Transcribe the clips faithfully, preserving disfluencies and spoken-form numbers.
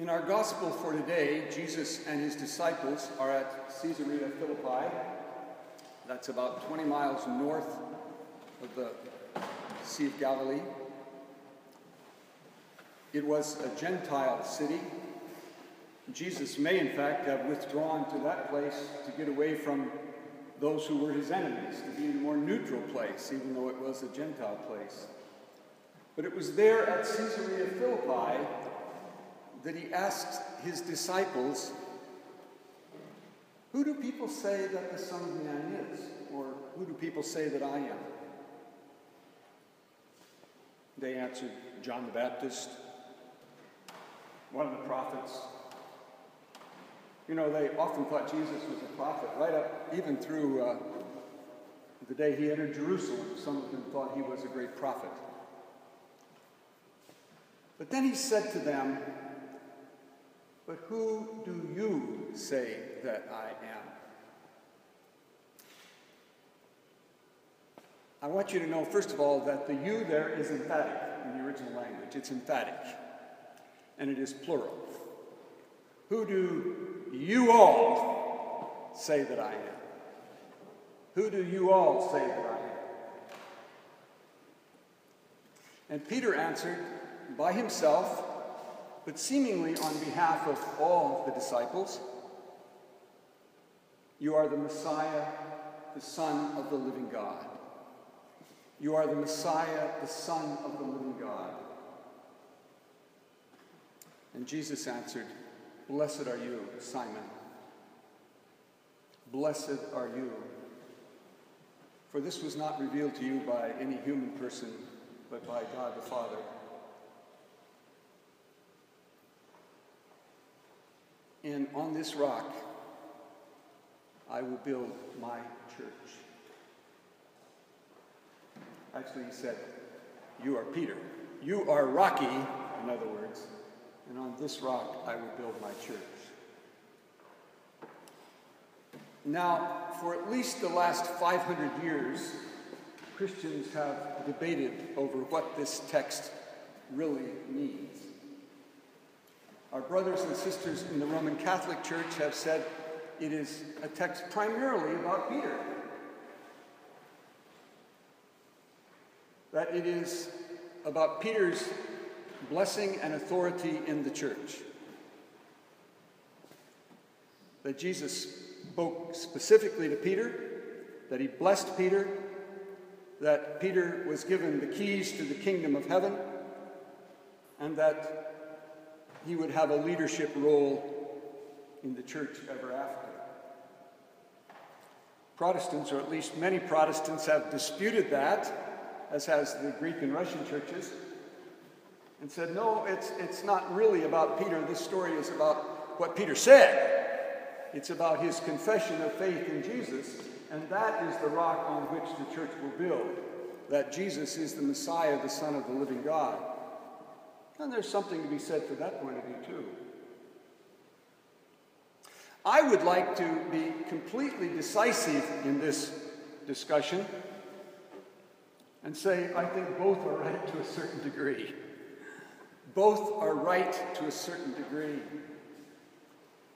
In our Gospel for today, Jesus and his disciples are at Caesarea Philippi. That's about twenty miles north of the Sea of Galilee. It was a Gentile city. Jesus may, in fact, have withdrawn to that place to get away from those who were his enemies, to be in a more neutral place, even though it was a Gentile place. But it was there at Caesarea Philippi that he asked his disciples, who do people say that the Son of Man is? Or who do people say that I am? They answered, John the Baptist, one of the prophets. You know, they often thought Jesus was a prophet, right up even through uh, the day he entered Jerusalem. Some of them thought he was a great prophet. But then he said to them, but who do you say that I am? I want you to know, first of all, that the you there is emphatic in the original language. It's emphatic, and it is plural. Who do you all say that I am? Who do you all say that I am? And Peter answered by himself, but seemingly on behalf of all the disciples, you are the Messiah, the Son of the living God. You are the Messiah, the Son of the living God. And Jesus answered, blessed are you, Simon. Blessed are you. For this was not revealed to you by any human person, but by God the Father. And on this rock, I will build my church. Actually, he said, you are Peter. You are Rocky, in other words. And on this rock, I will build my church. Now, for at least the last five hundred years, Christians have debated over what this text really means. Our brothers and sisters in the Roman Catholic Church have said it is a text primarily about Peter. That it is about Peter's blessing and authority in the church. That Jesus spoke specifically to Peter, that he blessed Peter, that Peter was given the keys to the kingdom of heaven, and that he would have a leadership role in the church ever after. Protestants, or at least many Protestants, have disputed that, as has the Greek and Russian churches, and said, no, it's, it's not really about Peter. This story is about what Peter said. It's about his confession of faith in Jesus, and that is the rock on which the church will build, that Jesus is the Messiah, the Son of the living God. And there's something to be said for that point of view, too. I would like to be completely decisive in this discussion and say I think both are right to a certain degree. Both are right to a certain degree.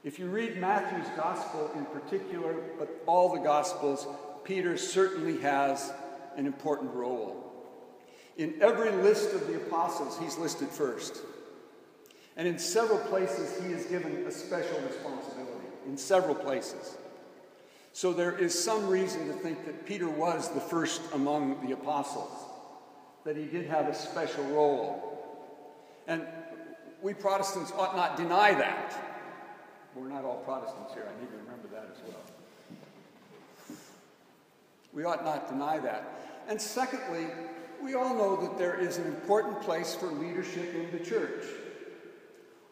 If you read Matthew's Gospel in particular, but all the Gospels, Peter certainly has an important role. In every list of the apostles, he's listed first. And in several places, he is given a special responsibility. In several places. So there is some reason to think that Peter was the first among the apostles. That he did have a special role. And we Protestants ought not deny that. We're not all Protestants here. I need to remember that as well. We ought not deny that. And secondly, we all know that there is an important place for leadership in the church.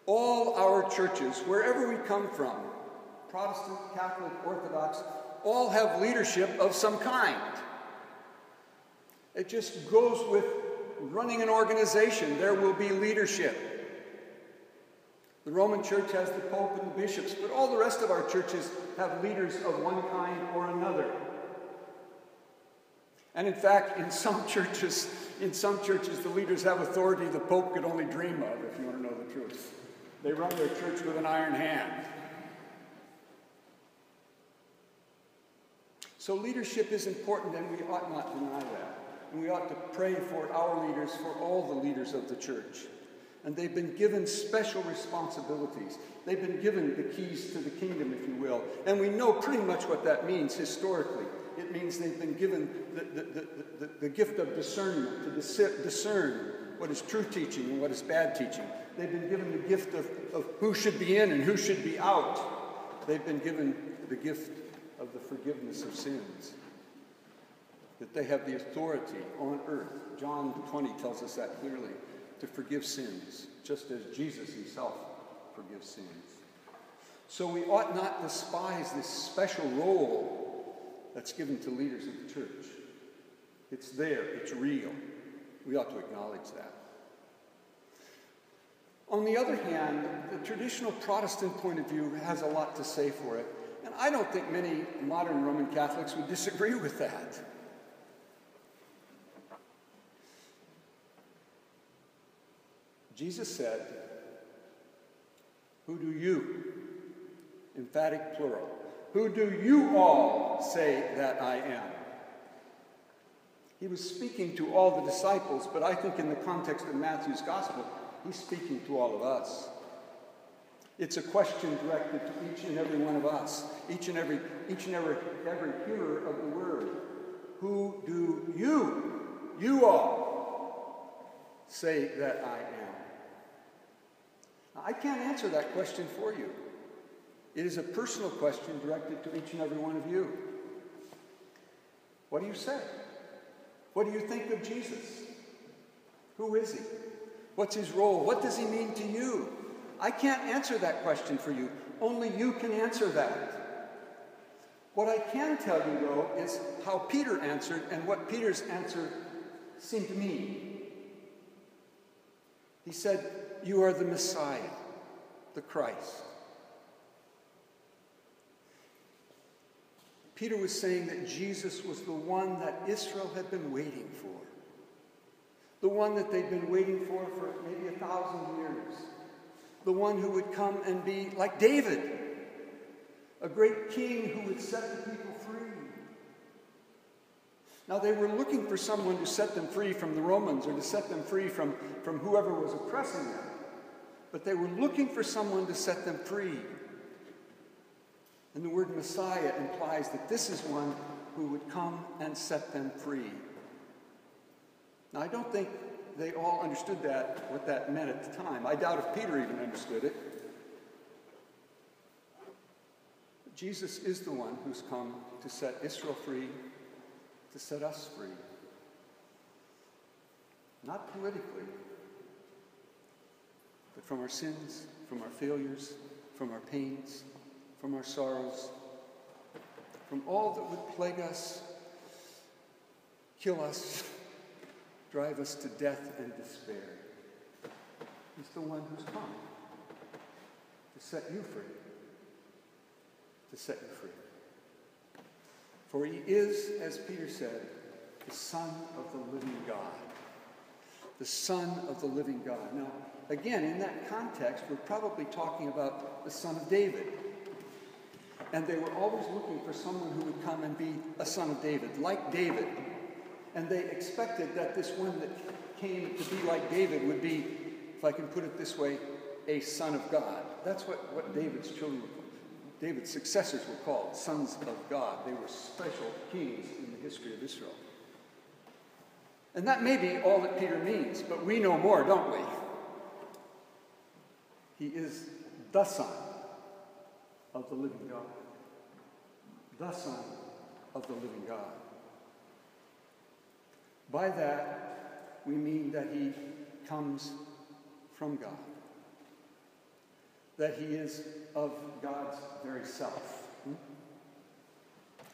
All our churches, wherever we come from, Protestant, Catholic, Orthodox, all have leadership of some kind. It just goes with running an organization. There will be leadership. The Roman Church has the Pope and the bishops, but all the rest of our churches have leaders of one kind or another. And in fact, in some churches, in some churches, the leaders have authority the Pope could only dream of, if you want to know the truth. They run their church with an iron hand. So leadership is important, and we ought not deny that. And we ought to pray for our leaders, for all the leaders of the church. And they've been given special responsibilities. They've been given the keys to the kingdom, if you will. And we know pretty much what that means historically. It means they've been given the, the, the, the, the gift of discernment, to discern what is true teaching and what is bad teaching. They've been given the gift of, of who should be in and who should be out. They've been given the gift of the forgiveness of sins, that they have the authority on earth. John twenty tells us that clearly, to forgive sins, just as Jesus himself forgives sins. So we ought not despise this special role that's given to leaders of the church. It's there, it's real. We ought to acknowledge that. On the other hand, the traditional Protestant point of view has a lot to say for it, and I don't think many modern Roman Catholics would disagree with that. Jesus said, "Who do you," emphatic plural, "who do you all say that I am?" He was speaking to all the disciples, but I think in the context of Matthew's Gospel, he's speaking to all of us. It's a question directed to each and every one of us, each and every, each and every, every hearer of the word. Who do you, you all, say that I am? I can't answer that question for you. It is a personal question directed to each and every one of you. What do you say? What do you think of Jesus? Who is he? What's his role? What does he mean to you? I can't answer that question for you. Only you can answer that. What I can tell you, though, is how Peter answered and what Peter's answer seemed to me. He said, "You are the Messiah, the Christ." Peter was saying that Jesus was the one that Israel had been waiting for, the one that they'd been waiting for for maybe a thousand years, the one who would come and be like David, a great king who would set the people free. Now, they were looking for someone to set them free from the Romans or to set them free from, from whoever was oppressing them. But they were looking for someone to set them free. And the word Messiah implies that this is one who would come and set them free. Now, I don't think they all understood that, what that meant at the time. I doubt if Peter even understood it. But Jesus is the one who's come to set Israel free, to set us free. Not politically, but from our sins, from our failures, from our pains, from our sorrows, from all that would plague us, kill us, drive us to death and despair. He's the one who's come to set you free, to set you free. For he is, as Peter said, the Son of the living God. The Son of the living God. Now, again, in that context, we're probably talking about the Son of David. And they were always looking for someone who would come and be a son of David, like David. And they expected that this one that came to be like David would be, if I can put it this way, a son of God. That's what, what David's children were called. David's successors were called sons of God. They were special kings in the history of Israel. And that may be all that Peter means, but we know more, don't we? He is the Son of the living God. The Son of the living God. By that, we mean that he comes from God, that he is of God's very self. Hmm?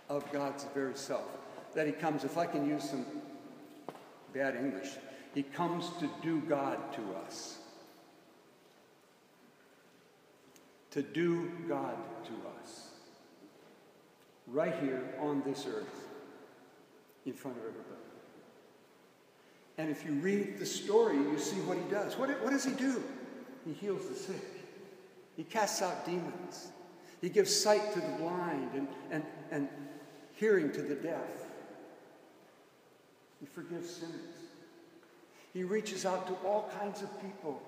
Of God's very self. That he comes, if I can use some bad English, he comes to do God to us. To do God to us. Right here on this earth, in front of everybody. And if you read the story, you see what he does. What, what does he do? He heals the sick. He casts out demons. He gives sight to the blind and, and, and hearing to the deaf. He forgives sinners. He reaches out to all kinds of people.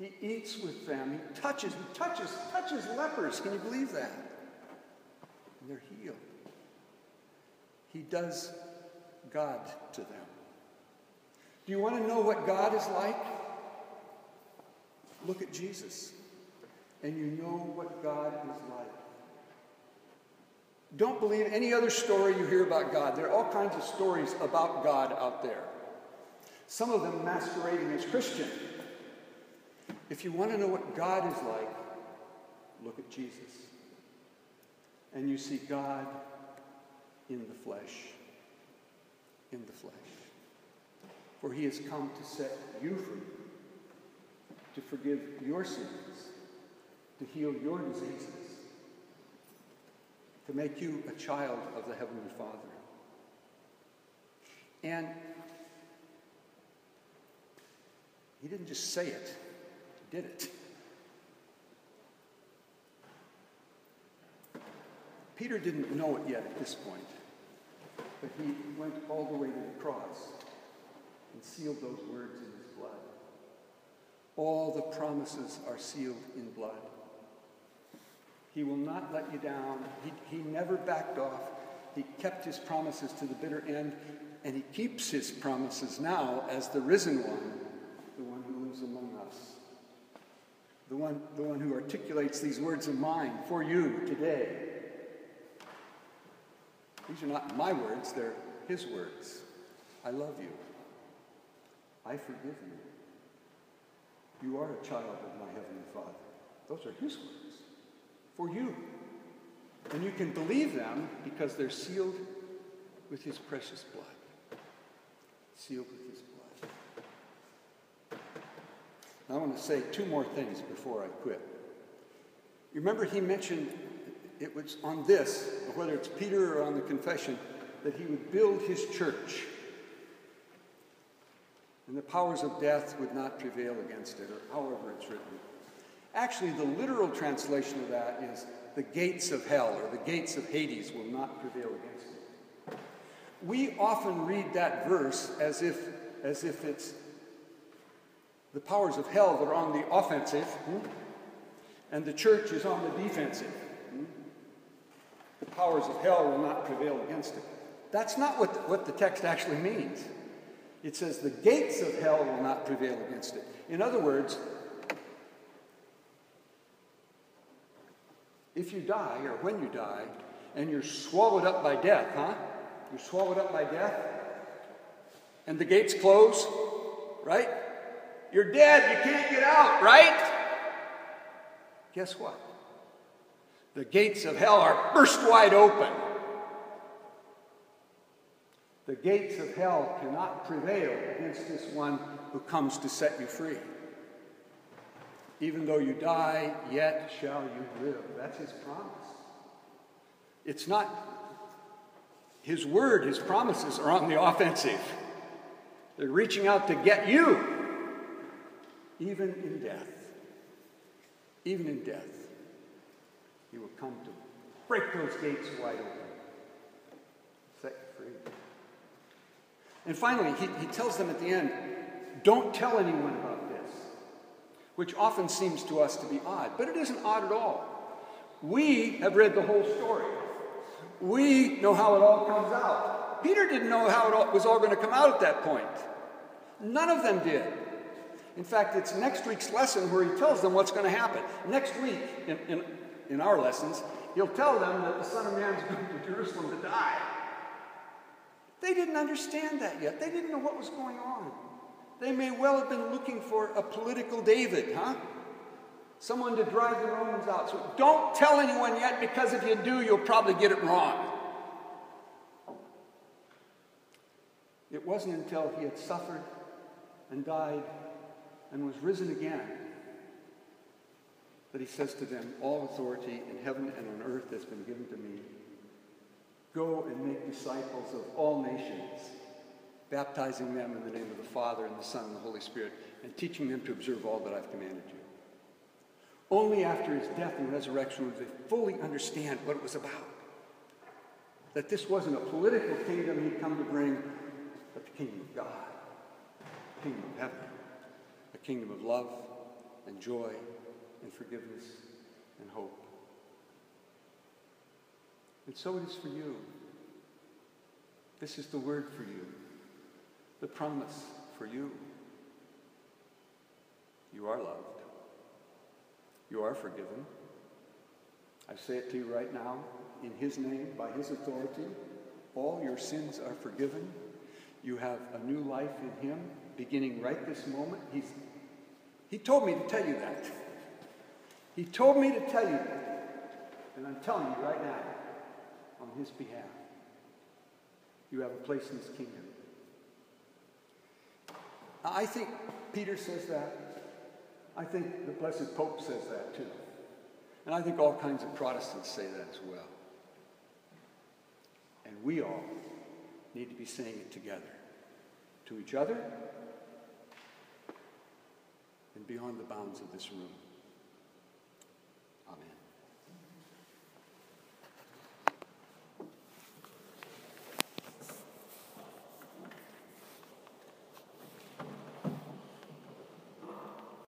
He eats with them. He touches, he touches, touches lepers. Can you believe that? And they're healed. He does God to them. Do you want to know what God is like? Look at Jesus, and you know what God is like. Don't believe any other story you hear about God. There are all kinds of stories about God out there. Some of them masquerading as Christian. If you want to know what God is like, look at Jesus. And you see God in the flesh. In the flesh. For he has come to set you free, to forgive your sins, to heal your diseases, to make you a child of the Heavenly Father. And he didn't just say it, he did it. Peter didn't know it yet at this point, but he went all the way to the cross and sealed those words in his blood. All the promises are sealed in blood. He will not let you down. He, he never backed off. He kept his promises to the bitter end, and he keeps his promises now as the risen one, the one who lives among us, the one, the one who articulates these words of mine for you today. These are not my words, they're his words. I love you. I forgive you. You are a child of my Heavenly Father. Those are his words for you. And you can believe them because they're sealed with his precious blood. Sealed with his blood. Now I want to say two more things before I quit. You remember he mentioned it was on this, whether it's Peter or on the confession, that he would build his church. And the powers of death would not prevail against it, or however it's written. Actually, the literal translation of that is the gates of hell, or the gates of Hades will not prevail against it. We often read that verse as if, as if it's the powers of hell that are on the offensive, and the church is on the defensive. The powers of hell will not prevail against it. That's not what the, what the text actually means. It says the gates of hell will not prevail against it. In other words, if you die, or when you die, and you're swallowed up by death, huh? You're swallowed up by death, and the gates close, right? You're dead, you can't get out, right? Guess what? The gates of hell are burst wide open. The gates of hell cannot prevail against this one who comes to set you free. Even though you die, yet shall you live. That's his promise. It's not his word, his promises are on the offensive. They're reaching out to get you, even in death. Even in death, he will come to break those gates wide open, set you free. And finally, he, he tells them at the end, don't tell anyone about this, which often seems to us to be odd, but it isn't odd at all. We have read the whole story. We know how it all comes out. Peter didn't know how it all, was all going to come out at that point. None of them did. In fact, it's next week's lesson where he tells them what's going to happen. Next week, in, in, in our lessons, he'll tell them that the Son of Man is going to Jerusalem to die. They didn't understand that yet. They didn't know what was going on. They may well have been looking for a political David, huh? Someone to drive the Romans out. So don't tell anyone yet, because if you do, you'll probably get it wrong. It wasn't until he had suffered and died and was risen again that he says to them, all authority in heaven and on earth has been given to me. Go and make disciples of all nations, baptizing them in the name of the Father and the Son and the Holy Spirit, and teaching them to observe all that I've commanded you. Only after his death and resurrection would they fully understand what it was about. That this wasn't a political kingdom he'd come to bring, but the kingdom of God, the kingdom of heaven, a kingdom of love and joy and forgiveness and hope. And so it is for you. This is the word for you, the promise for you. You are loved. You are forgiven. I say it to you right now, in his name, by his authority, all your sins are forgiven. You have a new life in him, beginning right this moment. He's, he told me to tell you that. He told me to tell you that. And I'm telling you right now, on his behalf, you have a place in his kingdom. I think Peter says that. I think the blessed Pope says that too. And I think all kinds of Protestants say that as well. And we all need to be saying it together, to each other and beyond the bounds of this room.